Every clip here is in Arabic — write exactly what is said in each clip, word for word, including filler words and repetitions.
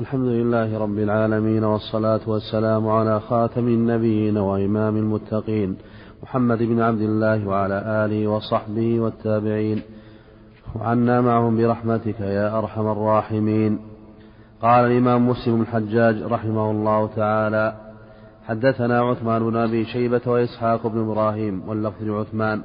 الحمد لله رب العالمين، والصلاة والسلام على خاتم النبيين وإمام المتقين محمد بن عبد الله وعلى آله وصحبه والتابعين وعنا معهم برحمتك يا أرحم الراحمين. قال الإمام مسلم الحجاج رحمه الله تعالى: حدثنا عثمان بن أبي شيبة وإسحاق بن إبراهيم، واللفظ لعثمان.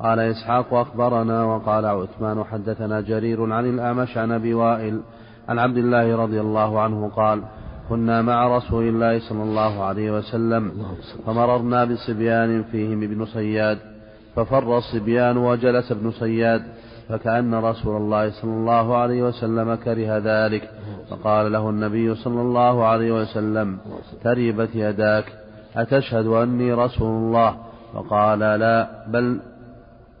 قال إسحاق: أخبرنا. وقال عثمان: حدثنا جرير عن الأعمش عن أبي وائل عن عبد الله رضي الله عنه قال: كنا مع رسول الله صلى الله عليه وسلم فمررنا بصبيان فيهم ابن صياد، ففر الصبيان وجلس ابن صياد، فكأن رسول الله صلى الله عليه وسلم كره ذلك، فقال له النبي صلى الله عليه وسلم: تربت يداك، أتشهد أني رسول الله؟ فقال: لا بل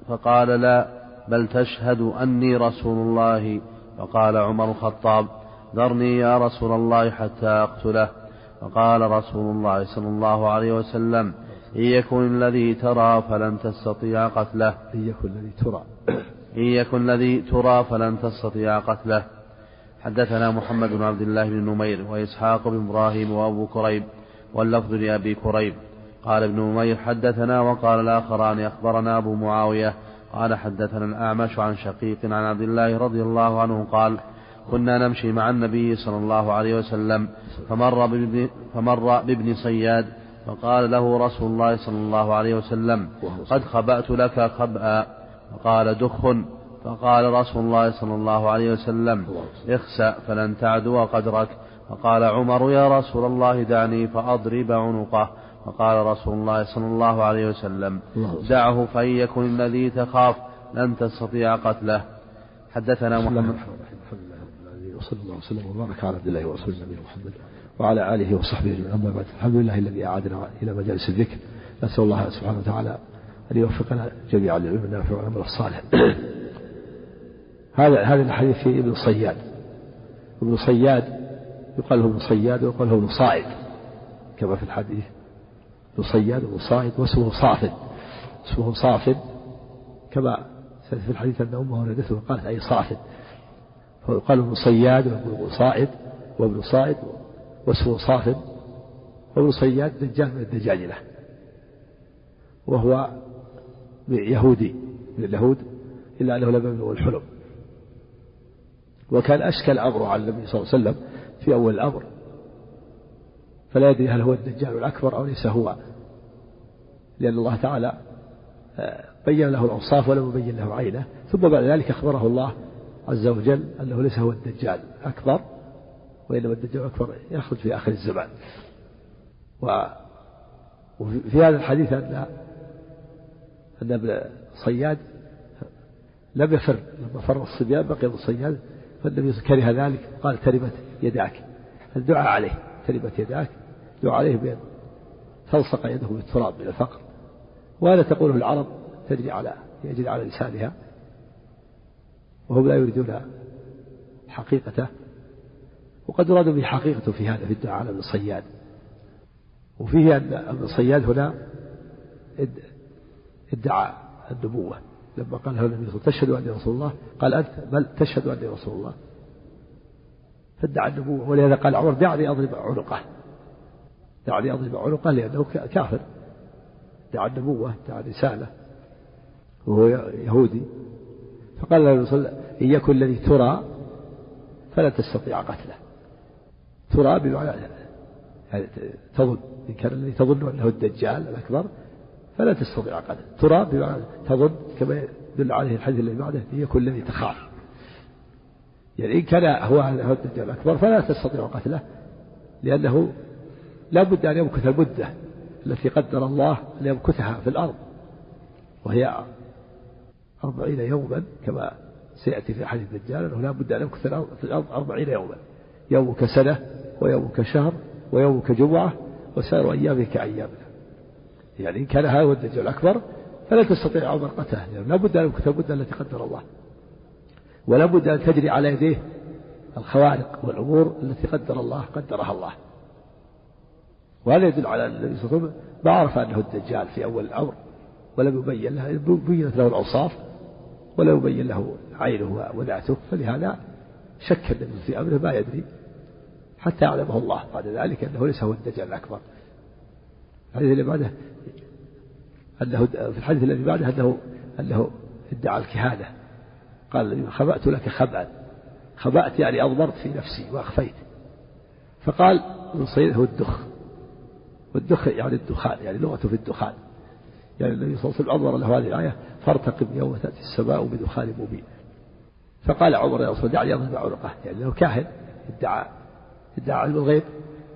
فقال لا بل تشهد أني رسول الله. فقال عمر الخطاب: ذرني يا رسول الله حتى أقتله. فقال رسول الله صلى الله عليه وسلم: إن يكن الذي ترى فلن تستطيع قتله إن يكن الذي ترى إن يكن الذي ترى فلن تستطيع قتله. حدثنا محمد بن عبد الله بن نمير وإسحاق بن إبراهيم وأبو كريب، واللفظ لأبي كريب. قال ابن نمير: حدثنا. وقال الآخران: أخبرنا أبو معاوية قال حدثنا الأعمش عن شقيق عن عبد الله رضي الله عنه قال: كنا نمشي مع النبي صلى الله عليه وسلم فمر بابن, فمر بابن صياد، فقال له رسول الله صلى الله عليه وسلم: قد خبأت لك خبأ. فقال: دخ. فقال رسول الله صلى الله عليه وسلم: اخسأ فلن تعدو قدرك. فقال عمر: يا رسول الله دعني فأضرب عنقه. فقال رسول الله صلى الله عليه وسلم: دعه فإن يكن الذي تخاف لن تستطيع قتله. حدثنا محمد صلى الله عليه وسلم وبارك على عبد الله ورسوله نبينا محمد وعلى آله وصحبه أجمعين، أما بعد: الحمد لله الذي أعادنا إلى مجالس الذكر، نسأل الله سبحانه وتعالى أن يوفقنا جميعا للعلم النافع والعمل الصالح. هذا هذا الحديث في ابن صياد. ابن صياد يقال له ابن صياد ويقال له ابن صائد كما في الحديث، ابن صياد وابن صائد، واسمه صافد اسمه صافد كما في الحديث أن أمه ولدته قالت: أي صافد؟ فقال ابن صياد وابن صائد وابن صائد واسمه صافد. وابن صياد دجاج من الدجاجلة، وهو يهودي من اليهود، إلا أنه لم يبلغ الحلم، وكان أشكل أمره على النبي صلى الله عليه وسلم في أول الأمر، فلا يدري هل هو الدجال الأكبر أو ليس هو، لأن الله تعالى بين له الأوصاف ولم يبين له عينه. ثم بعد ذلك أخبره الله عز وجل أنه ليس هو الدجال الأكبر، وإنما الدجال الأكبر يخرج في آخر الزمان. وفي هذا الحديث أن أن ابن صياد لم يفر، لما فر الصبيان بقي ابن صياد، فالنبي كره ذلك، قال: تربت يداك، الدعاء عليه، تربت يداك، دعاء عليه بأن تلصق يده بالتراب من الفقر. وهذا تقوله العرب تجري على يجري على لسانها، وهم لا يريدون حقيقته، وقد أرادوا به حقيقته في هذا في الدعاء على ابن صياد. وفيه أن ابن صياد هنا ادعى النبوة لما قال له النبي: تشهد أني رسول الله؟ قال: أنت بل تشهد أني رسول الله، فادعى النبوة. ولهذا قال عمر: دعني أضرب عنقه دعني أضرب عنقه لأنه كافر، دعى النبوة، دعى الرسالة، وهو يهودي. فقال له النبي صلى الله عليه وسلم: إن يكن الذي ترى فلا تستطيع قتله. ترى بمعنى يعني تظن، إن كان الذي تظن أنه الدجال الأكبر فلا تستطيع قتله. ترى بمعنى تظن، كما يدل عليه الحديث الذي بعده: إن يكن الذي تخاف، يعني إن كان هو الدجال الأكبر فلا تستطيع قتله، لأنه لا بد أن يمكث المدة التي قدر الله أن يمكثها في الأرض، وهي أربعين يوما، كما سيأتي في حديث الدجال أنه لا بد أن يمكث في الأرض أربعين يوما، يوم كسنة ويوم كشهر ويوم كجمعة وسائر أيامه كأيامنا. يعني إن كان هذا هو الدجال الأكبر فلا تستطيع عمر قتله، يعني لا بد أن يمكث المدة التي قدر الله، ولا بد أن تجري على يديه الخوارق والأمور التي قدر الله قدرها الله. وهذا يدل على النبي صلى الله عليه وسلم ما عرف أنه الدجال في أول الأمر، ولم يبين له بينت له الأوصاف، ولا يبين له عينه وذاته، فلهذا شك النبي في أمره، ما يدري حتى يعلمه الله بعد ذلك أنه ليس هو الدجال الأكبر. الحديث اللي بعده أنه في الحديث الذي بعده أنه أنه ادعى الكهانة، قال خبأت لك خبأ، خبأت يعني أضمرت في نفسي وأخفيت. فقال ابن صياد هو الدخ، والدخ يعني الدخان، يعني لغته في الدخان، يعني النبي صلى الله عليه وسلم أنظر له هذه الآية فارتقب يوم تأتي السماء بدخان مبين. فقال عمر يا رسول الله دعني أضرب عنقه، يعني لو كاهن ادعى ادعى علم الغيب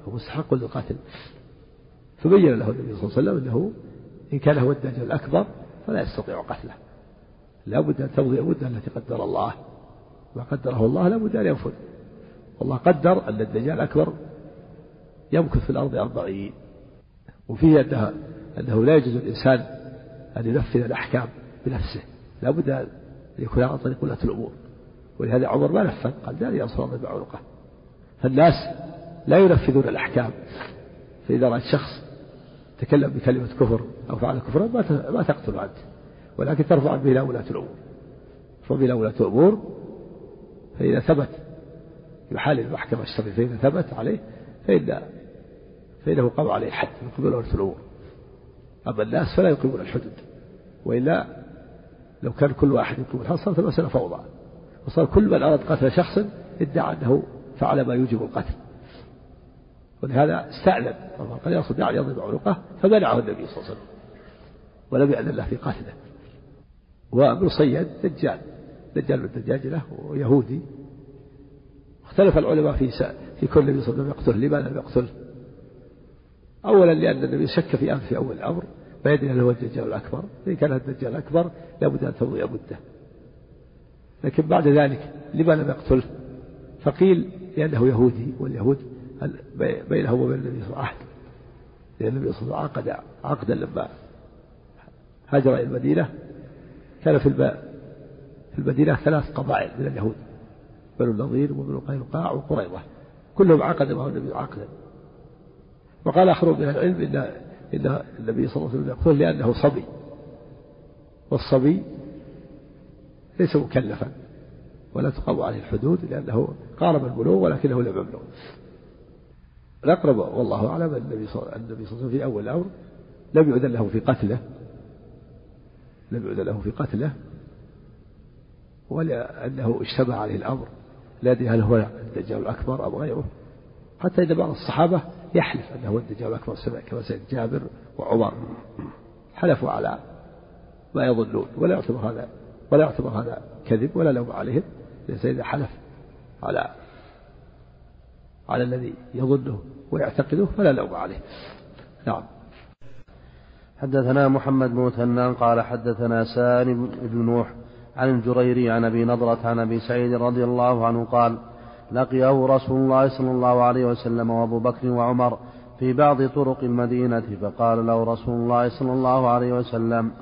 ومستحق للقتل. فبين له النبي صلى الله عليه وسلم أنه إن كان هو الدجال الأكبر فلا يستطيع قتله، لا بد أن تمضي المدة التي قدر الله، ما قدره الله لا بد أن ينفذ. والله قدر أن الدجال الأكبر يمكث في الأرض أربعين، وفيه أنها أنه لا يجوز الإنسان أن ينفذ الأحكام بنفسه، لا بد أن يكون على طريق ولاة الأمور، ولهذا عمر ما نفذ، قال دعني أصاب بعنقه. فالناس لا ينفذون الأحكام، فإذا رأى شخص تكلم بكلمة كفر أو فعل كفرا ما تقتل عنه، ولكن ترفع به إلى ولاة الأمور، ترفع به إلى ولاة الأمور، فإذا ثبت يحال المحكمة الشرعية، فإذا ثبت عليه فإن فإنه قام عليه الحد من قبل ولاة الأمور. أما الناس فلا يقيمون الحدود، وإلا لو كان كل واحد يقيم الحد صارت المسألة فوضى، وصار كل من أراد قتل شخص ادعى أنه فعل ما يوجب القتل. ولهذا استأذن عمر قال يا رسول الله يضرب عنقه، فمنعه النبي صلى الله عليه وسلم ولم يأذن له في قتله. وابن صياد دجال، دجال من الدجاجلة، ويهودي. اختلف العلماء في في كل النبي صلى الله عليه وسلم يقتله، لماذا لم يقتله؟ أولا لأن النبي شك في أنف أول الأمر، فيدري هل هو الدجال الأكبر، فإن كان الدجال الأكبر لابد أن تمضي مدة. لكن بعد ذلك لماذا لم يقتله؟ فقيل لأنه يهودي، واليهود بينهم وبين النبي صلى الله عليه وسلم، لأن النبي صلى الله عليه وسلم عقد عقدا لما هاجر إلى المدينة، كان في المدينة ثلاث قبائل من اليهود، بنو النضير وبنو قينقاع وقريظة، كلهم عقدوا معه النبي عقدا. وقال آخر من العلم إن إن النبي صلى الله عليه وسلم يقول لأنه صبي، والصبي ليس مكلفا ولا تقام عليه الحدود، لأنه قارب البلوغ ولكنه لم يبلغ. الأقرب والله أعلم النبي صلى الله عليه وسلم في أول الأمر لم يؤذن له في قتله، لم يؤذن له في قتله، ولا أنه اشتبه عليه الأمر الذي هل هو الدجال الأكبر أم غيره، حتى إذا بعض الصحابة يحلف أنه هو الدجال الأكبر كما سيد جابر وعمر، حلفوا على ما يظنون، ولا يعتبر هذا ولا يعتبر هذا كذب ولا لوم عليهم، لأن سيد حلف على على الذي يظنه ويعتقده فلا لوم عليه. نعم. حدثنا محمد بن المثنى قال حدثنا سالم بن نوح عن الجريري عن أبي نضرة عن أبي سعيد رضي الله عنه قال لقيه رسول الله صلى الله عليه وسلم وأبو بكر وعمر في بعض طرق المدينة، فقال له رسول الله صلى الله عليه وسلم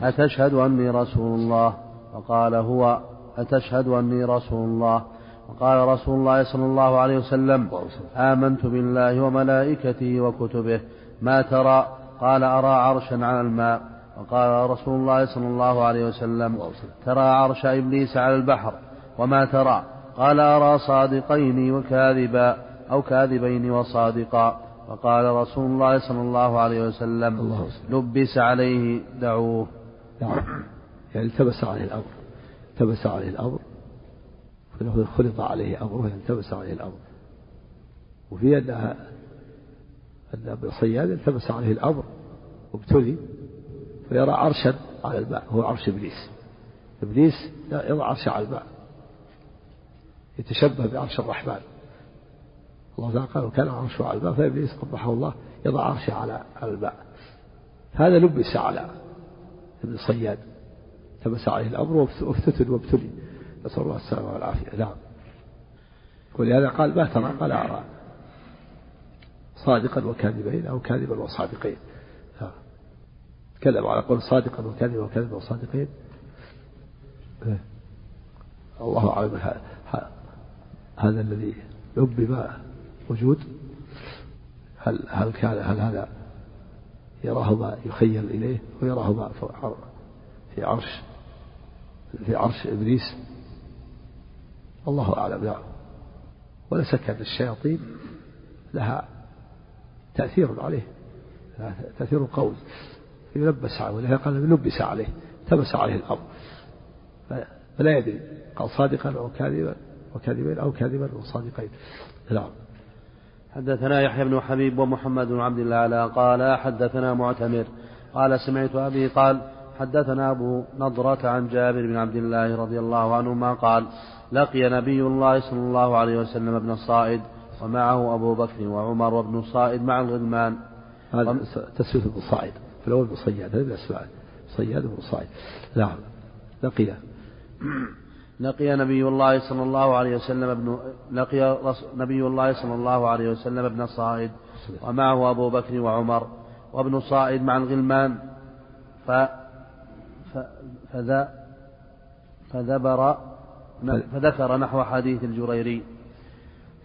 أتشهد أني رسول الله؟ فقال هو. أتشهد أني رسول الله؟ وقال رسول الله صلى الله عليه وسلم آمنت بالله وملائكته وكتبه. ما ترى؟ قال أرى عرشا على الماء. وقال رسول الله صلى الله عليه وسلم ترى عرش إبليس على البحر. وما ترى؟ قال أرى صادقين وكاذبا أو كاذبين وصادقا. وقال رسول الله صلى الله عليه وسلم الله لبس عليه دعوه. يعني التبس عليه الأمر، التبس عليه الأمر، خلط عليه أمره، التبس عليه الأمر. وفي أنها أن ابن صياد التبس عليه الأمر وابتلي، فيرى عرشا على الماء، هو عرش إبليس. إبليس يرى عرش على الماء، يتشبه بعرش الرحمن. الله تعالى قال وكان عرشه على الماء، فإبليس قبحه الله يضع عرشه على الماء. هذا لبس على ابن صياد، تبس عليه الأمر وافتتن وابتلي، نسأل الله السلامة والعافية. نعم. ولهذا قال ما ترى؟ قال أرى صادقا وكاذبين أو كاذبا وصادقين. تكلم على قول صادقا وكاذبا وكاذبا وصادقين، الله أعلم. هذا الذي لبب وجود، هل هل كان هل هذا يراه ما يخيل إليه ويراه ما في عرش في عرش إبليس؟ الله أعلم. وليس الشياطين لها تأثير عليه، تأثير قوي يلبس عليه، ولهذا قال لبس عليه، تبس عليه الأمر فلا يدري، قال صادقا أو كاذبا وكاذبين أو كاذبا وصادقين. نعم. حدثنا يحيى بن حبيب ومحمد بن عبد الله قال حدثنا معتمر قال سمعت أبي قال حدثنا أبو نضرة عن جابر بن عبد الله رضي الله عنهما قال لقي نبي الله صلى الله عليه وسلم ابن الصائد ومعه أبو بكر وعمر وابن الصائد مع الغلمان. هذا تسمية ابن الصائد في الأول بصياد، هذا الأسماء صياد ابن الصائد. نعم. لقي لقي نبي الله صلى الله عليه وسلم ابن لقي نبي الله صلى الله عليه وسلم ابن الصائد ومعه أبو بكر وعمر وابن الصائد مع الغلمان ف فذ فذبر فذكر نحو حديث الجريري.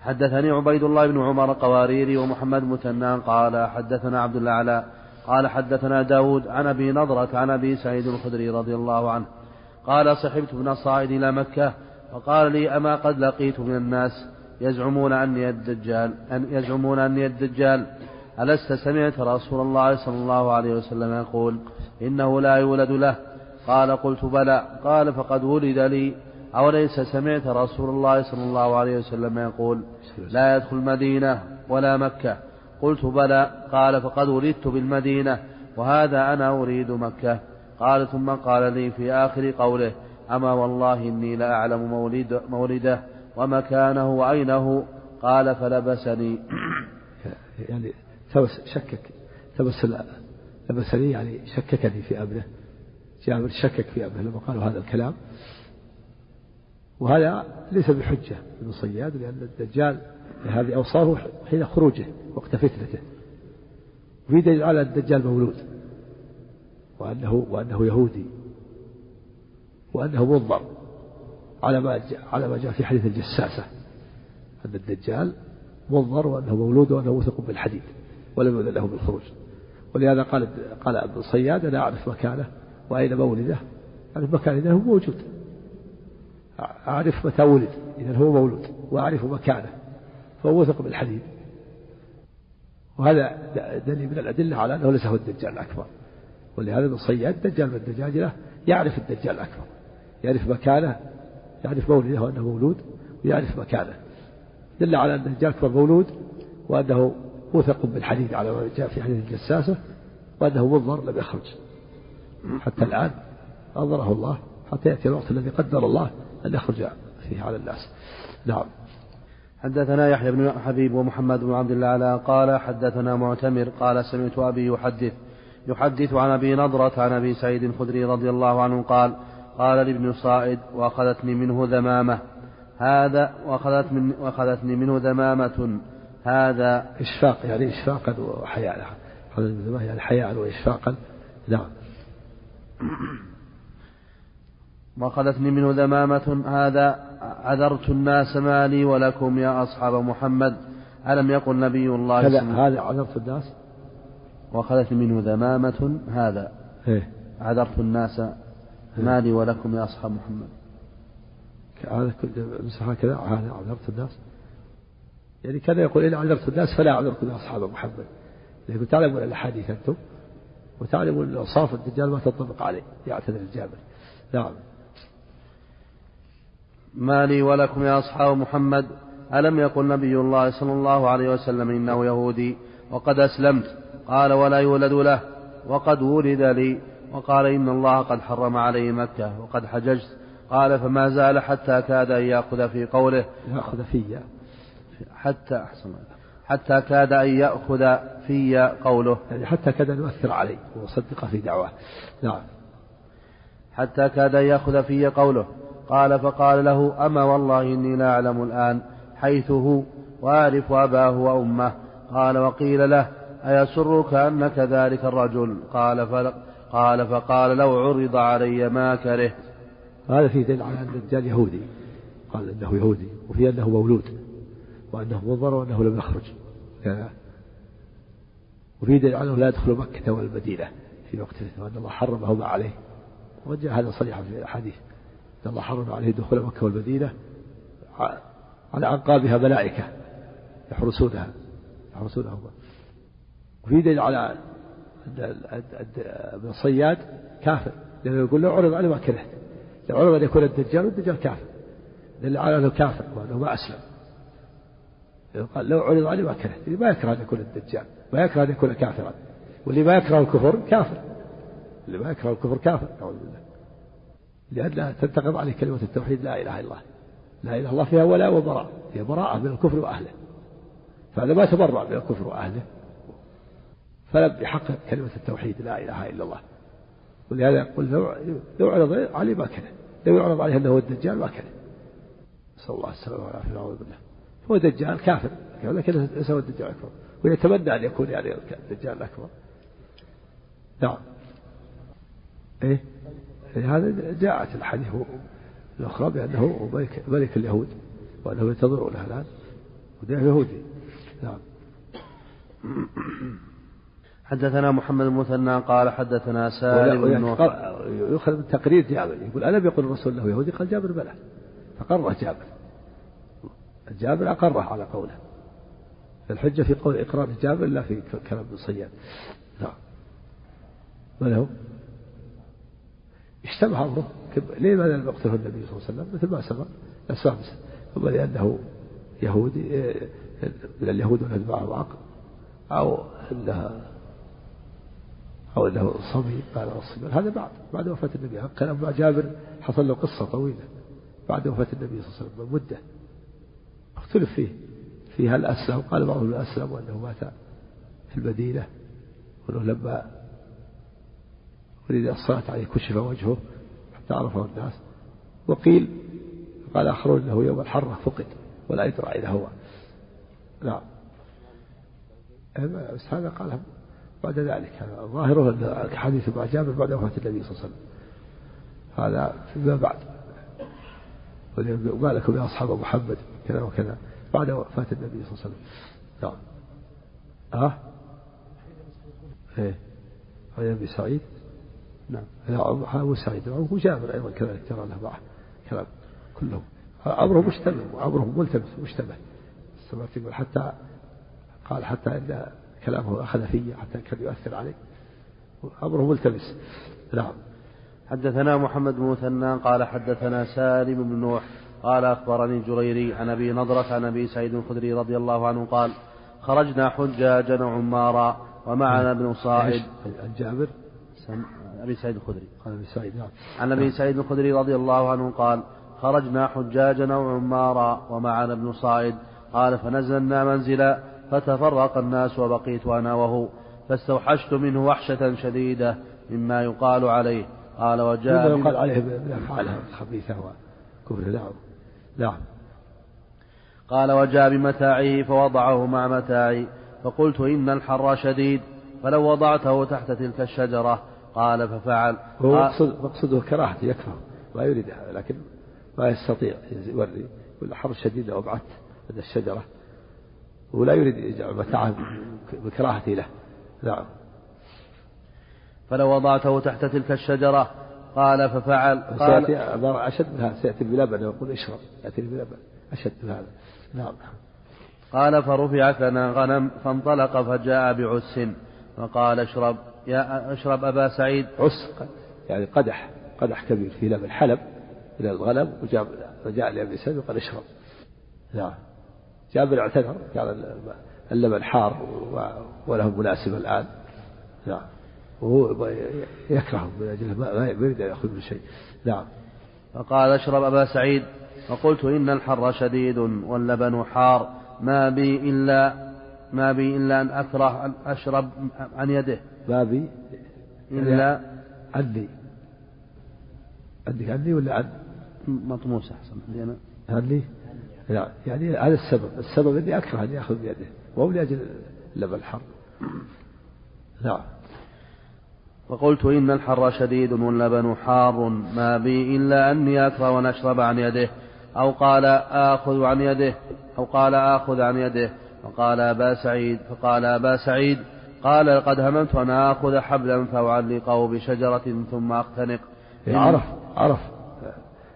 حدثني عبيد الله بن عمر قواريري ومحمد المثنى قال حدثنا عبد الأعلى قال حدثنا داود عن أبي نضرة عن أبي سعيد الخدري رضي الله عنه قال صحبت ابن الصائد إلى مكة فقال لي أما قد لقيت من الناس يزعمون أني الدجال أن يزعمون أني الدجال ألست سمعت رسول الله صلى الله عليه وسلم يقول إنه لا يولد له؟ قال قلت بلى. قال فقد ولد لي. أوليس سمعت رسول الله صلى الله عليه وسلم يقول لا يدخل مدينة ولا مكة؟ قلت بلى. قال فقد ولدت بالمدينة وهذا أنا أريد مكة. قال ثم قال لي في آخر قوله أما والله إني لا أعلم مولد مولده ومكانه وأينه. قال فلبسني يعني شكك تبس لبسني يعني شككني في أبنه. جابر شكك في أبنه لما قالوا هذا الكلام، وهذا ليس بحجة ابن صياد، لأن الدجال هذه أوصافه حين خروجه وقت فتنته، في دليل على الدجال مولود وأنه, وأنه يهودي وأنه منظر على ما, على ما جاء في حديث الجساسة أن الدجال منظر وأنه مولود وأنه وثق بالحديد ولم يؤذن له بالخروج. ولهذا قال, قال ابن صياد أنا أعرف مكانه وأين مولده، أعرف مكانه إذا هو موجود، أعرف متى ولد إذا هو مولود، وأعرف مكانه فهو وثق بالحديد. وهذا دليل من الأدلة على أنه ليس هو الدجال الأكبر، ولهذا ابن صياد دجال والدجاجلة يعرف الدجال الأكبر، يعرف مكانه، يعرف مولده وأنه مولود ويعرف مكانه، دل على أن الدجال الأكبر مولود وأنه وثق بالحديد على ما جاء في حديث الجساسة، وأنه منظر لم يخرج حتى الآن، أنظره الله حتى يأتي الوقت الذي قدر الله أن يخرج فيه على الناس. نعم. حدثنا يحيى بن حبيب ومحمد بن عبد الله قال حدثنا معتمر قال سمعت أبي يحدث يحدث عن أبي نضرة عن أبي سعيد الخدري رضي الله عنه قال قال لابن صائد وأخذتني منه ذمامة هذا وأخذت من وأخذتني منه ذمامة هذا إشفاق يعني إشفاقا وحياء، يعني حياء وإشفاقا. نعم. وأخذتني منه ذمامة هذا عذرت الناس مالي ولكم يا أصحاب محمد ألم يقل نبي الله سمع. هذا عذرت الناس وأخذت منه ذمامة هذا إيه؟ عذرت الناس إيه؟ مالي ولكم يا أصحاب محمد هكذا عذرت الناس، يعني كان يقول إن عذرت الناس فلا عذركم يا أصحاب محمد، لأنكم تعلمون الأحاديث أنتم وتعلمون أن أوصاف الدجال ما تنطبق عليه، يعتذر الجابر. نعم. مالي ولكم يا أصحاب محمد ألم يقل نبي الله صلى الله عليه وسلم إنه يهودي وقد أسلمت؟ قال ولا يولد له وقد ولد لي. وقال إن الله قد حرم عليه مكة وقد حججت. قال فما زال حتى كاد أن يأخذ في قوله يأخذ في حتى أحسن حتى كاد أن يأخذ في قوله يعني حتى كاد أن يؤثر عليه وصدق في دعواه. نعم. حتى كاد أن يأخذ في قوله. قال فقال له أما والله إني لا أعلم الآن حيث هو وأعرف أباه وأمه. قال وقيل له أيسرك أنك ذلك الرجل؟ قال فقال, قال, فقال لو عرض علي ما كره. هذا فيه دليل على أن الدجال يهودي، قال أنه يهودي وفيه أنه مولود وأنه منظر وأنه لم يخرج، وفيه دليل على أنه لا يدخل مكة والمدينة في وقت وأن الله حرمهما عليه، وجاء هذا صريحا في الحديث أن الله حرم عليه دخول مكة والمدينة على أعقابها ملائكة يحرسونها يحرسونها وفي دليل على ابن صياد كافر، لأنه يقول لو عرض عليه ما كرهت، لو عرض أن يكون الدجال والدجال كافر، دليل على أنه كافر وأنه ما أسلم. قال لو عرض عليه ما كرهت، اللي ما يكره أن يكون الدجال ما يكره أن يكون كافرا، واللي ما يكره الكفر كافر، اللي ما يكره الكفر كافر أعوذ بالله، لأنها تنتقض عليه كلمة التوحيد لا إله إلا الله. لا إله الله فيها ولا وبراء، هي براءة من الكفر وأهله، فهذا ما تبرع من الكفر وأهله فلم يحقق كلمة التوحيد لا إله إلا الله. ولهذا يقول لو, لو عرض عليه ما كان، لو يعرض عليه أنه هو الدجال ما كان، نسأل الله السلامة والعافية والعوذ بالله. هو دجال كافر لكن ليس هو الدجال الأكبر، ويتمنى أن يكون يعني الدجال الأكبر. نعم إيه هذا جاءت الحديث الأخرى بأنه ملك اليهود وأنه ينتظر له الآن وده يهودي. نعم. حدثنا محمد المثنى قال حدثنا سالم بن نوح. يخرج من تقرير جابر يقول ألم يقل الرسول له يهودي؟ قال جابر بلى، فقره جابر، جابر أقره على قوله. الحجة في قول إقرار جابر لا في كلام ابن صياد. نعم. وله اشتبه أمره ليه ماذا لم يقتله النبي صلى الله عليه وسلم مثل ما سمع السلام، ثم لأنه يهودي من اليهود والأتباع عقل، أو أنها أو أنه صبي قال الصبي. هذا بعد بعد وفاة النبي، كلام مع جابر حصل له قصة طويلة بعد وفاة النبي صلى الله عليه وسلم مدة اختلف فيه في هل أسلم، قال بعضهم أسلم وأنه مات في المدينة، وأنه لما أريد الصلاة عليه كشف وجهه حتى عرفه الناس، وقيل قال آخرون له يوم الحرة فقد ولا يدرى أين هو. نعم هذا قال بعد ذلك ظاهره الحديث مع جابر بعد وفاة النبي صلى الله عليه وسلم، هذا فيما بعد وما لكم يا أصحاب محمد كذا وكذا بعد وفاة النبي صلى الله عليه وسلم. نعم ها إيه هذا أبي سعيد. نعم هذا أبو سعيد وأبو جابر أيضا كذلك ترى له معه كلام كلهم أمره مشتبه وأمره ملتبس مشتبه السماء، حتى قال حتى إن كلامه أخذ فيه حتى كان يؤثر عليه أمره ملتبس. نعم. حدثنا محمد بن المثنى قال حدثنا سالم بن نوح قال أخبرني الجريري عن أبي نضرة عن أبي سعيد الخدري رضي الله عنه قال خرجنا حجاجا عمارا ومعنا ابن صائد عن جابر أبي سعيد الخدري قال أبي سعيد نعم. عن أبي سعيد الخدري رضي الله عنه قال خرجنا حجاجا وعمارا ومعنا ابن صائد قال فنزلنا منزلا فتفرق الناس وبقيت أنا وهو فاستوحشت منه وحشة شديدة مما يقال عليه. قال وجاء يقال عليه بأفعاله الخبيثة وكفر له. نعم. قال وجاء بمتاعه فوضعه مع متاعي فقلت إن الحر شديد فلو وضعته تحت تلك الشجرة. قال ففعل. هو مقصد مقصده كراهة يكفر ما يريدها لكن ما يستطيع يوري والحر شديد لو أبعدت من الشجرة ولا يريد يجعل متاعه بكراهته له. نعم. فلو وضعته تحت تلك الشجرة قال ففعل. قال أشد منها سيأتي بلبن ويقول اشرب يأتي بلبن أشد من هذا. نعم. قال فرفعت لنا غنم فانطلق فجاء بعس فقال اشرب يا اشرب أبا سعيد. عس يعني قدح قدح كبير في لبن حلب من الغنم وجاء لأبي سعيد وقال اشرب. نعم. جابر اعتذر قال اللبن حار وله مناسب الآن. نعم. وهو يكرهه من أجله ما يريد أن يأخذ من شيء. نعم. فقال اشرب أبا سعيد فقلت إن الحر شديد واللبن حار ما بي إلا ما بي إلا أن أكره أن أشرب عن يده. ما بي إلا عني عندك عني ولا عن مطموس أحسن لأن عني لا يعني هذا السبب السبب إني أكره أن يأخذ بيده وهو لأجل اللبن الحر. نعم. فقلت إن الحر شديد واللبن حار ما بي إلا أني أكره أن أشرب عن يده أو قال آخذ عن يده أو قال آخذ عن يده فقال أبا سعيد فقال أبا سعيد قال قد هممت أن آخذ حبلا فأعلقه بشجرة ثم أختنق. عرف عرف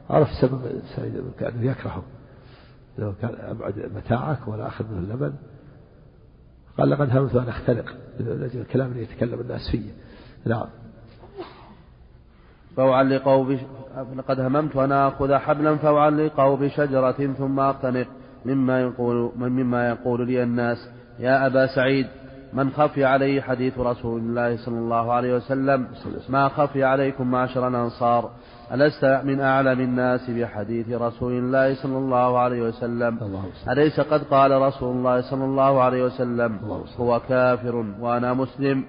عرف سبب سعيد كأنه يكرهه لو كان أبعد متاعك ولا أخذ منه اللبن. قال لقد هممت أن أخترق لأجل الكلام اللي يتكلم الناس فيه. نعم. فأعلقوا بش... لقد هممت أن أخذ حبلا فأعلقوا بشجرة ثم أقتنق مما يقول مما يقول لي الناس يا أبا سعيد. من خفي عليه حديث رسول الله صلى الله عليه وسلم ما خفي عليكم معشر الأنصار. ألست من أعلم الناس بحديث رسول الله صلى الله عليه وسلم؟ أليس قد قال رسول الله صلى الله عليه وسلم هو كافر وأنا مسلم؟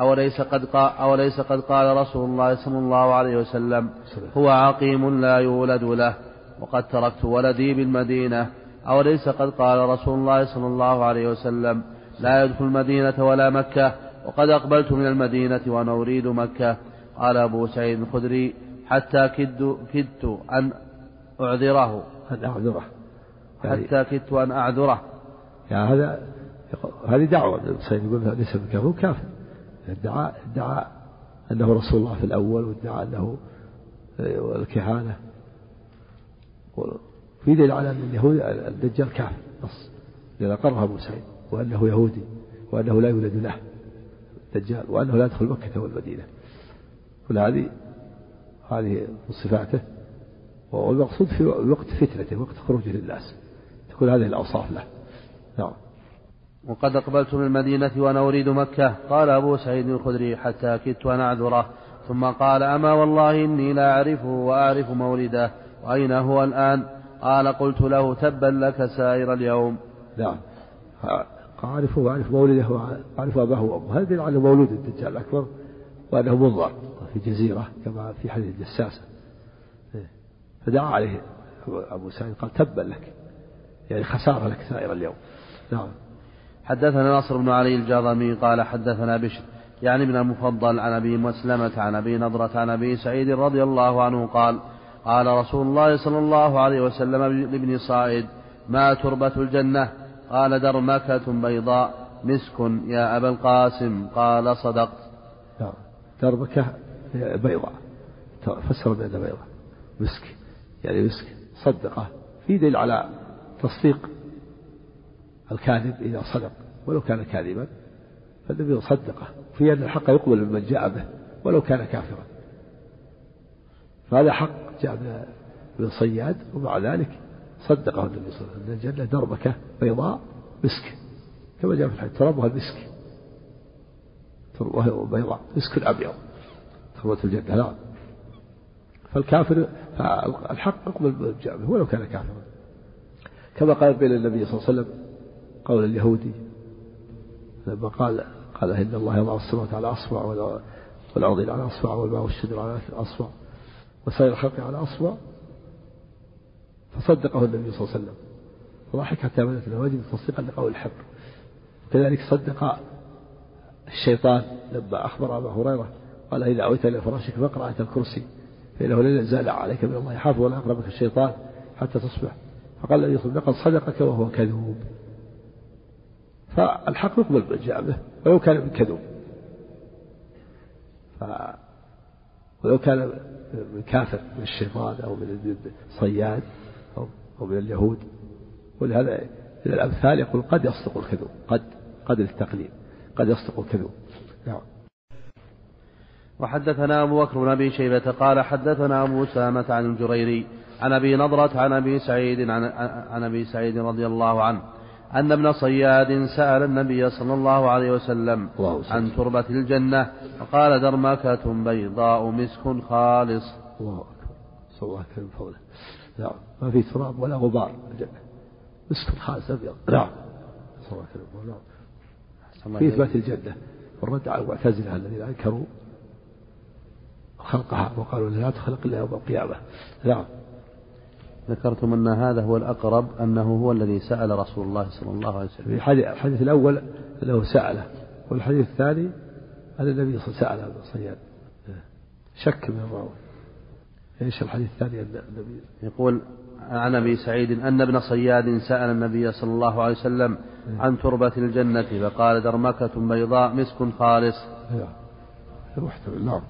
أوليس قد قال, أوليس قد قال رسول الله صلى الله عليه وسلم هو عقيم لا يولد له وقد تركت ولدي بالمدينة؟ أوليس قد قال رسول الله صلى الله عليه وسلم لا يدخل المدينة ولا مكة وقد أقبلت من المدينة وأنا أريد مكة؟ قال أبو سعيد الخدري حتى كدت أن أعذره أن أعذره حتى كدت أن أعذره يعني هذا هذه دعوة. السيد يقول ليس هو كافر، ادعى ادعى أنه رسول الله في الأول وادعى أنه الكهانة في دليل على أن اليهود الدجال كافر نص لأن أقره أبو سعيد وأنه يهودي وأنه لا يولد له الدجال وأنه لا يدخل مكة والمدينة. كل هذه هذه صفاته والمقصود في وقت فتنته وقت خروجه للناس تكون هذه الأوصاف له. نعم. وقد أقبلت من المدينة وأنا أريد مكة. قال أبو سعيد الخدري حتى كدت أن أعذره ثم قال أما والله إني لا أعرفه وأعرف مولده وأين هو الآن؟ قال قلت له تبا لك سائر اليوم. نعم أعرفه وأعرف مولده وأعرف أباه وأمه. هذا على مولود الدجال الأكبر وأنه منظر في جزيرة كما في حديث الجساسة. فدعا عليه أبو سعيد قال تبا لك يعني خسارة لك سائر اليوم. نعم. حدثنا ناصر بن علي الجرمي قال حدثنا بشر يعني بن المفضل عن أبي مسلمة عن أبي نضرة عن أبي سعيد رضي الله عنه قال قال رسول الله صلى الله عليه وسلم لابن صائد ما تربة الجنة؟ قال درمكة بيضاء مسك يا أبا القاسم. قال صدقت. درمكة بيضاء فسر بأن بيضاء مسك يعني مسك صدقه في دليل على تصديق الكاذب إذا صدق ولو كان كاذبا فالنبي صدقه في أن الحق يقبل من جاء به ولو كان كافرا. فهذا حق جاء بن صياد ومع ذلك صدقه النبي صلى الله عليه وسلم. الجنة دربكة بيضاء مسك كما جاء في الحديث تربها المسك تربها بيضاء مسك الأبيض تربة الجنة. نعم. فالكافر الحق يقبل من جاء به ولو كان كافرا كما قال بين النبي صلى الله عليه وسلم قول اليهودي لما قال قال إن الله يضع السماوات على أصبع والأرض على أصبع والماء والشجر على أصبع وسائر الخلق على أصبع فصدقه النبي صلى الله عليه وسلم وضحك حتى بدت النواجذ تصديقا لقول الحق. وكذلك صدق الشيطان لما أخبر أبا هريرة قال إذا أويت إلى فراشك فاقرأ آية الكرسي فإنه لن يزال عليك من الله حافظ ولا يقربك الشيطان حتى تصبح. فقال النبي صلى الله عليه وسلم لقد صدقك وهو كذوب. فالحق يقبل بإجابه ولو كان من كذوب ف... ولو كان من كافر من الشيطان أو من الصياد أو... أو من اليهود. ولهذا إلى الأمثال يقول قد يصدق الكذوب قد قد التقليد قد يصدق الكذوب. نعم. وحدثنا أبو بكر بن أبي شيبة قال حدثنا أبو أسامة عن الجريري عن أبي نضرة عن أبي سعيد عن... عن أبي سعيد رضي الله عنه أن ابن صياد سأل النبي صلى الله عليه وسلم عن تربة الجنة فقال درمكة بيضاء مسك خالص. الله أكبر صلى الله عليه وسلم. نعم. ما في تراب ولا غبار الجنة مسك خالص أبيض. نعم صلى الله عليه وسلم. نعم. في إثبات الجنة والرد على المعتزلة الذين أنكروا خلقها وقالوا لا تخلق إلا يوم القيامة. نعم. ذكرتم أن هذا هو الأقرب أنه هو الذي سأل رسول الله صلى الله عليه وسلم. الحديث الأول أنه سأله والحديث الثاني أن النبي صلى الله عليه وسلم سأله شك من الراوي. إيش الحديث الثاني؟ النبي يقول عن أبي سعيد أن ابن صياد سأل النبي صلى الله عليه وسلم عن تربة الجنة فقال درمكة بيضاء مسك خالص. نعم.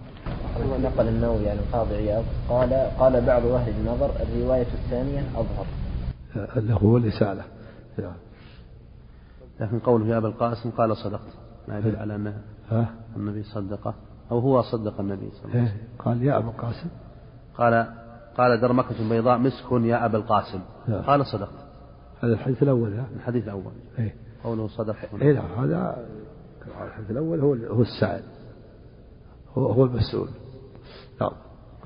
ثم نقل النووي عن القاضي عياض قال قال بعض أهل النظر الرواية الثانية أظهر. له والرسالة. لكن قوله يا أبا القاسم قال صدقت ما يدل على أن النبي صدقه أو هو صدق النبي صلى الله عليه وسلم. قال يا أبا القاسم قال قال درمكة بيضاء مسك يا أبا القاسم قال صدقت. هذا الحديث الأول. ها الحديث الأول إيه قوله صدق. إيه لا هذا الحديث الأول هو هو السائل هو هو المسؤول. نعم.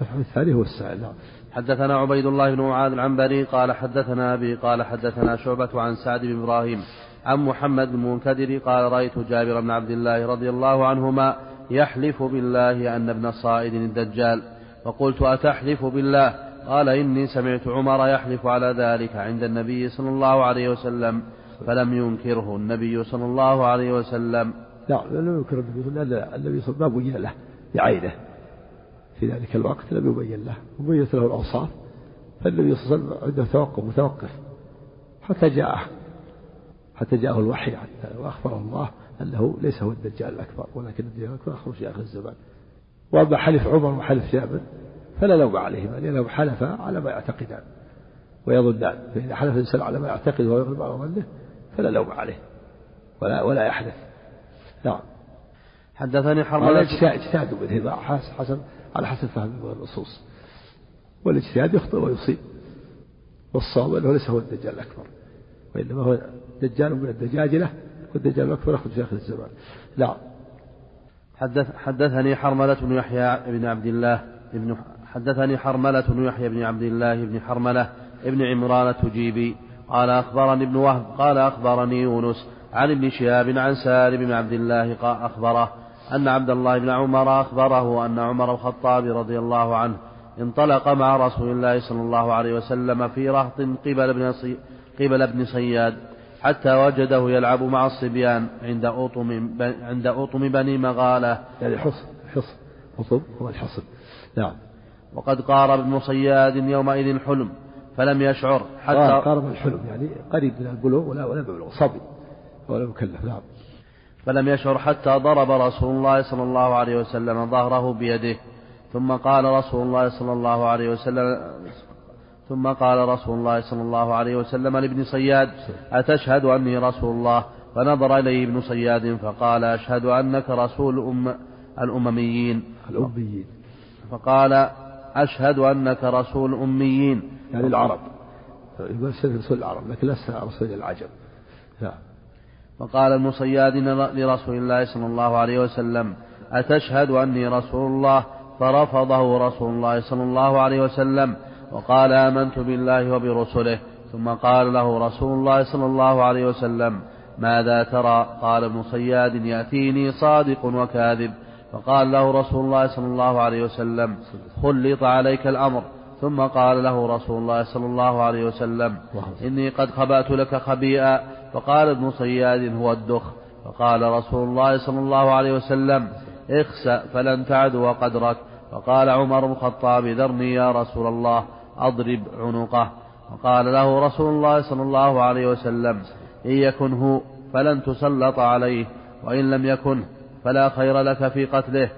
الحديث الثاني هو السائل. نعم. حدثنا عبيد الله بن معاذ العنبري قال حدثنا أبي قال حدثنا شعبة عن سعد بن إبراهيم عن محمد بن المنكدري قال رأيت جابر بن عبد الله رضي الله عنهما يحلف بالله أن ابن صائد الدجال وقلت أتحلف بالله؟ قال إني سمعت عمر يحلف على ذلك عند النبي صلى الله عليه وسلم فلم ينكره النبي صلى الله عليه وسلم. لا لم ينكره النبي صلى الله عليه وسلم. النبي صلى الله عليه وسلم بين له بعينه في ذلك الوقت لم يبين له وبينت له الأوصاف فالنبي صلى الله عليه وسلم عنده توقف متوقف حتى جاءه حتى جاءه الوحي وأخبر الله أنه ليس هو الدجال الأكبر ولكن الدجال الأكبر أخرج في آخر الزمان. وأما حلف عمر وحلف جابر فلا لوم عليهما لأنه حلف على ما يعتقدان ويظنان فإذا حلف الإنسان على ما يعتقد ويغلب على ظنه فلا لوم عليه ولا ولا يحلف. نعم. حدثني حرملة اجتهادوا بالهضاع حسب على حسب فهم النصوص والاجتهاد يخطئ ويصيب والصواب أنه ليس هو الدجال الأكبر وإنما هو دجال من الدجاجلة والدجال الأكبر أخرج في آخر الزمان. نعم. حدث حدثني حرملة بن يحيى بن عبد الله ابن حدثني حرملة بن يحيى بن عبد الله بن حرملة ابن عمران التجيبي قال أخبرني ابن وهب قال أخبرني يونس عن ابن شهاب عن سالم بن عبد الله قال أخبره أن عبد الله بن عمر أخبره أن عمر الخطاب رضي الله عنه انطلق مع رسول الله صلى الله عليه وسلم في رهط قبل ابن قبل ابن صياد حتى وجده يلعب مع الصبيان عند أطم عند أطم بني مغالة. يعني حصن حصن أطم هو الحصن. نعم. وقد قارب ابن صياد يومئذ الحلم فلم يشعر حتى قارب الحلم يعني قريب من البلوغ ولا ولا بلوغ صبي ولا مكلف. نعم. فلم يشعر حتى ضرب رسول الله صلى الله عليه وسلم ظهره بيده ثم قال رسول الله صلى الله عليه وسلم ثم قال رسول الله صلى الله عليه وسلم لابن صياد أتشهد أني رسول الله؟ فنظر إليه ابن صياد فقال أشهد أنك رسول أم الأمميين الأميين. فقال أشهد أنك رسول أميين يعني العرب يقول رسول العرب لكن لست رسول العجم. لا. فقال ابن صياد لرسول الله صلى الله عليه وسلم أتشهد أني رسول الله؟ فرفضه رسول الله صلى الله عليه وسلم وقال آمنت بالله وبرسله. ثم قال له رسول الله صلى الله عليه وسلم ماذا ترى؟ قال ابن صياد يأتيني صادق وكاذب. فقال له رسول الله صلى الله عليه وسلم خلط عليك الأمر. ثم قال له رسول الله صلى الله عليه وسلم إني قد خبأت لك خبيئا. فقال ابن صياد هو الدخ. فقال رسول الله صلى الله عليه وسلم اخسأ فلن تعدو قدرك. فقال عمر بن الخطاب ذرني يا رسول الله أضرب عنقه. فقال له رسول الله صلى الله عليه وسلم إن يكن هو فلن تسلط عليه وإن لم يكن فلا خير لك في قتله.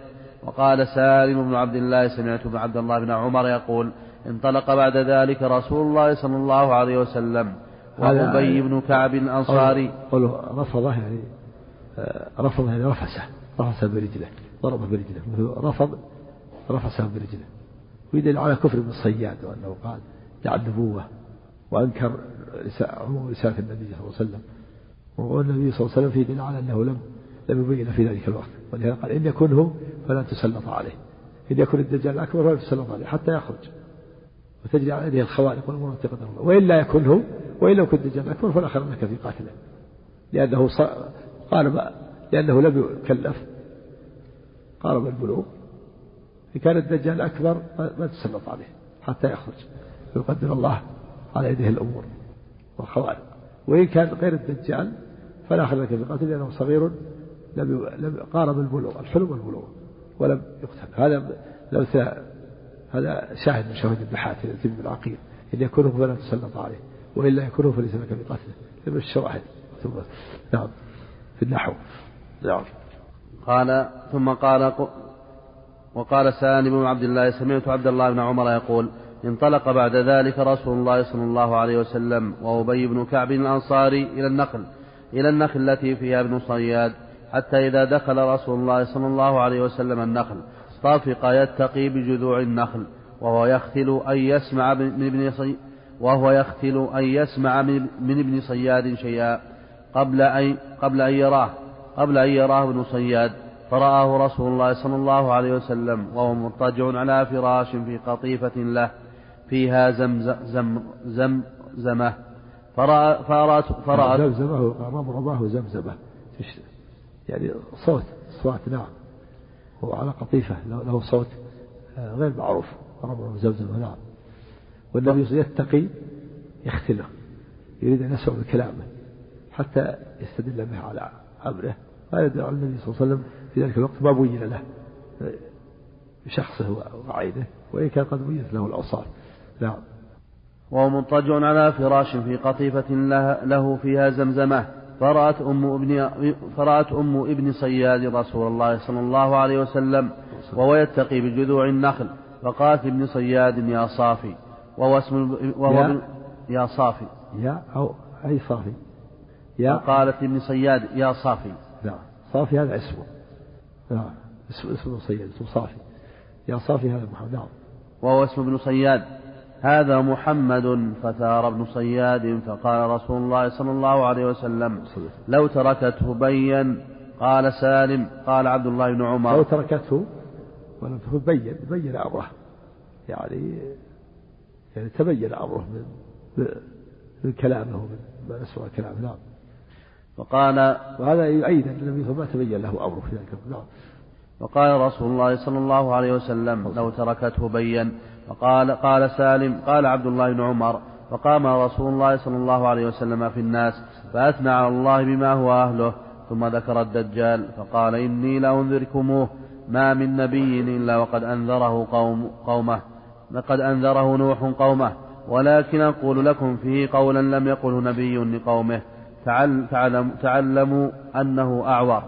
وقال سالم بن عبد الله سمعت عبد الله بن عمر يقول انطلق بعد ذلك رسول الله صلى الله عليه وسلم وأبي بن كعب الأنصاري قوله رفضه يعني رفضه يعني رفسه رفسه برجله ضربه برجله رفض رفسه برجله ويدل على كفر ابن الصياد وأنه قال دع النبوة وأنكر رسالة النبي صلى الله عليه وسلم والنبي صلى الله عليه وسلم في دل على أنه لم لم يبين في ذلك الوقت ولهذا قال إن يكن هو فلا تسلط عليه إن يكن الدجال الأكبر فلا تسلط عليه حتى يخرج وتجري على يده الخوارق والمناطق الأرض وإلا يكن هو وإلا يكن الدجال الأكبر فلا خير لك في قاتله لأنه قال لأنه لم يكلف قارب البلوغ إن كان الدجال الأكبر ما تسلط عليه حتى يخرج ويقدر الله على يده الأمور والخوارق وإن كان غير الدجال فلا خير لك في قاتله لأنه صغير لم قارب البلوغ الحلم والبلوغ ولم يقتل. هذا لو هذا شاهد من شواهد البحث التي من العقيل إن يكونه فلا تسلط عليه وإلا يكونه فليس لك بقتله لم الشواهد. نعم في النحو. نعم. قال ثم قال وقال سالم بن عبد الله سمعت عبد الله بن عمر يقول انطلق بعد ذلك رسول الله صلى الله عليه وسلم وأبي بن كعب الأنصاري إلى النخل إلى النخل التي فيها ابن صياد، حتى إذا دخل رسول الله صلى الله عليه وسلم النخل طافق يتقي بجذوع النخل وهو يختل أن يسمع من ابن صياد وهو يختل أن يسمع من ابن صياد شيئا قبل أن قبل أن يراه قبل أن يراه ابن صياد، فرآه رسول الله صلى الله عليه وسلم وهو مضطجع على فراش في قطيفة له فيها زمزمة زم زم زم فرأى فرأى فرأى رماه زمزمة، يعني صوت صوت نعم، هو على قطيفة له صوت غير معروف، رماه زمزمة نعم. والنبي يتقي يختله، يريد أن يسمع كلامه حتى يستدل به على أمره، لا يدعو النبي صلى الله عليه وسلم في ذلك الوقت ما بين له بشخصه وعينه، وإن كان قد بينت له الأوصاف نعم. وهو مضطجع على فراش في قطيفة له فيها زمزمة، فرأت أم ابن فرأت أم ابن صياد رسول الله صلى الله عليه وسلم وهو يتقي بجذوع النخل، فقالت ابن صياد يا صافي، وهو اسم يا, يا صافي يا أو أي صافي يا، قالت ابن صياد يا صافي نعم، صافي هذا اسمه نعم، اسم ابن صياد اسم صافي، يا صافي هذا محمد نعم. وهو اسم ابن صياد هذا محمد، فثار ابن صياد فقال رسول الله صلى الله عليه وسلم لو تركته بين، قال سالم قال عبد الله بن عمر لو تركته ولم تكن بين بين أمره، يعني يعني تبين أمره من, من كلامه من ما نسمع كلامه نعم. وقال وهذا يؤيد أن النبي ما تبين له أمره في ذلك نعم. وقال رسول الله صلى الله عليه وسلم لو تركته بين، وقال قال سالم قال عبد الله بن عمر، فقام رسول الله صلى الله عليه وسلم في الناس فأثنى على الله بما هو أهله، ثم ذكر الدجال فقال إني لأنذركموه، ما من نبي إلا وقد أنذره قوم قومه لقد أنذره نوح قومه، ولكن أقول لكم فيه قولا لم يقله نبي لقومه، تعلم تعلموا أنه أعور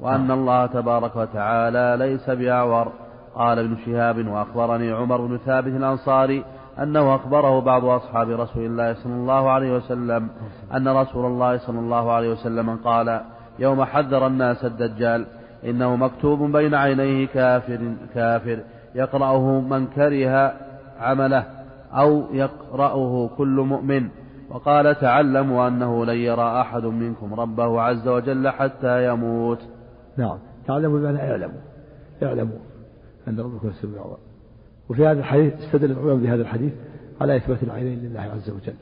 وأن الله تبارك وتعالى ليس بأعور. قال ابن شهاب وأخبرني عمر بن ثابت الأنصاري أنه أخبره بعض أصحاب رسول الله صلى الله عليه وسلم أن رسول الله صلى الله عليه وسلم قال يوم حذر الناس الدجال إنه مكتوب بين عينيه كافر كافر يقرأه من كره عمله أو يقرأه كل مؤمن. وقال تعلموا أنه لن يرى أحد منكم ربه عز وجل حتى يموت نعم. تعلموا بمعنى اعلموا اعلموا أن ربكم سبحانه وتعالى. وفي هذا الحديث استدل العلماء بهذا الحديث على إثبات العينين لله عز وجل،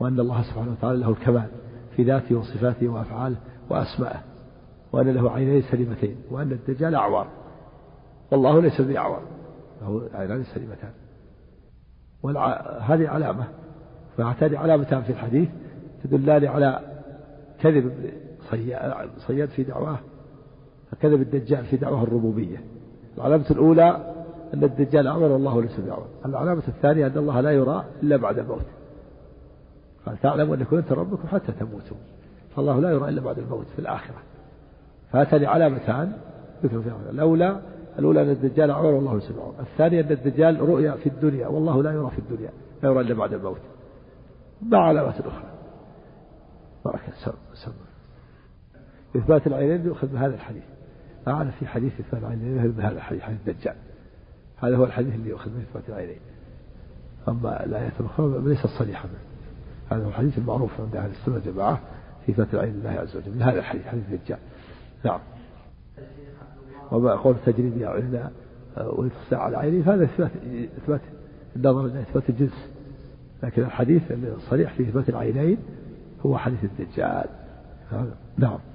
وأن الله سبحانه وتعالى له الكمال في ذاته وصفاته وأفعاله وأسمائه، وأن له عينين سليمتين، وأن الدجال أعور والله ليس بأعور، له عينان سليمتان. هذه علامة، فهاتان علامتان في الحديث تدلان على كذب صياد في دعواه، فكذب الدجال في دعواه الربوبية. العلامة الأولى أن الدجال أعور والله ليس بأعور. العلامة الثانية أن الله لا يرى إلا بعد الموت، قال تعلموا أنكم أنت ربكم حتى تموتوا، فالله لا يرى إلا بعد الموت في الآخرة. فهاتان علامتان ذكر في الأولى الأولى أن الدجال أعور والله ليس بأعور، الثانية أن الدجال رؤيا في الدنيا والله لا يرى في الدنيا، لا يرى إلا بعد الموت مع علامات أخرى. بركة سمع إثبات العينين يؤخذ بهذا الحديث، أعلى في حديث إثبات العينين يؤخذ بهذا الحديث حديث الدجال، هذا هو الحديث اللي يؤخذ به إثبات العينين، أما الآيات الأخرى ليست صريحة. هذا هو الحديث المعروف عند أهل السنة والجماعة في إثبات العين لله عز وجل، هذا الحديث حديث الدجال نعم. وما قول التجريد يعلنا والإفصاء على العينين هذا إثبات إثبات النظر إلى إثبات الجنس، لكن الحديث الصريح في إثبات العينين هو حديث الدجال نعم.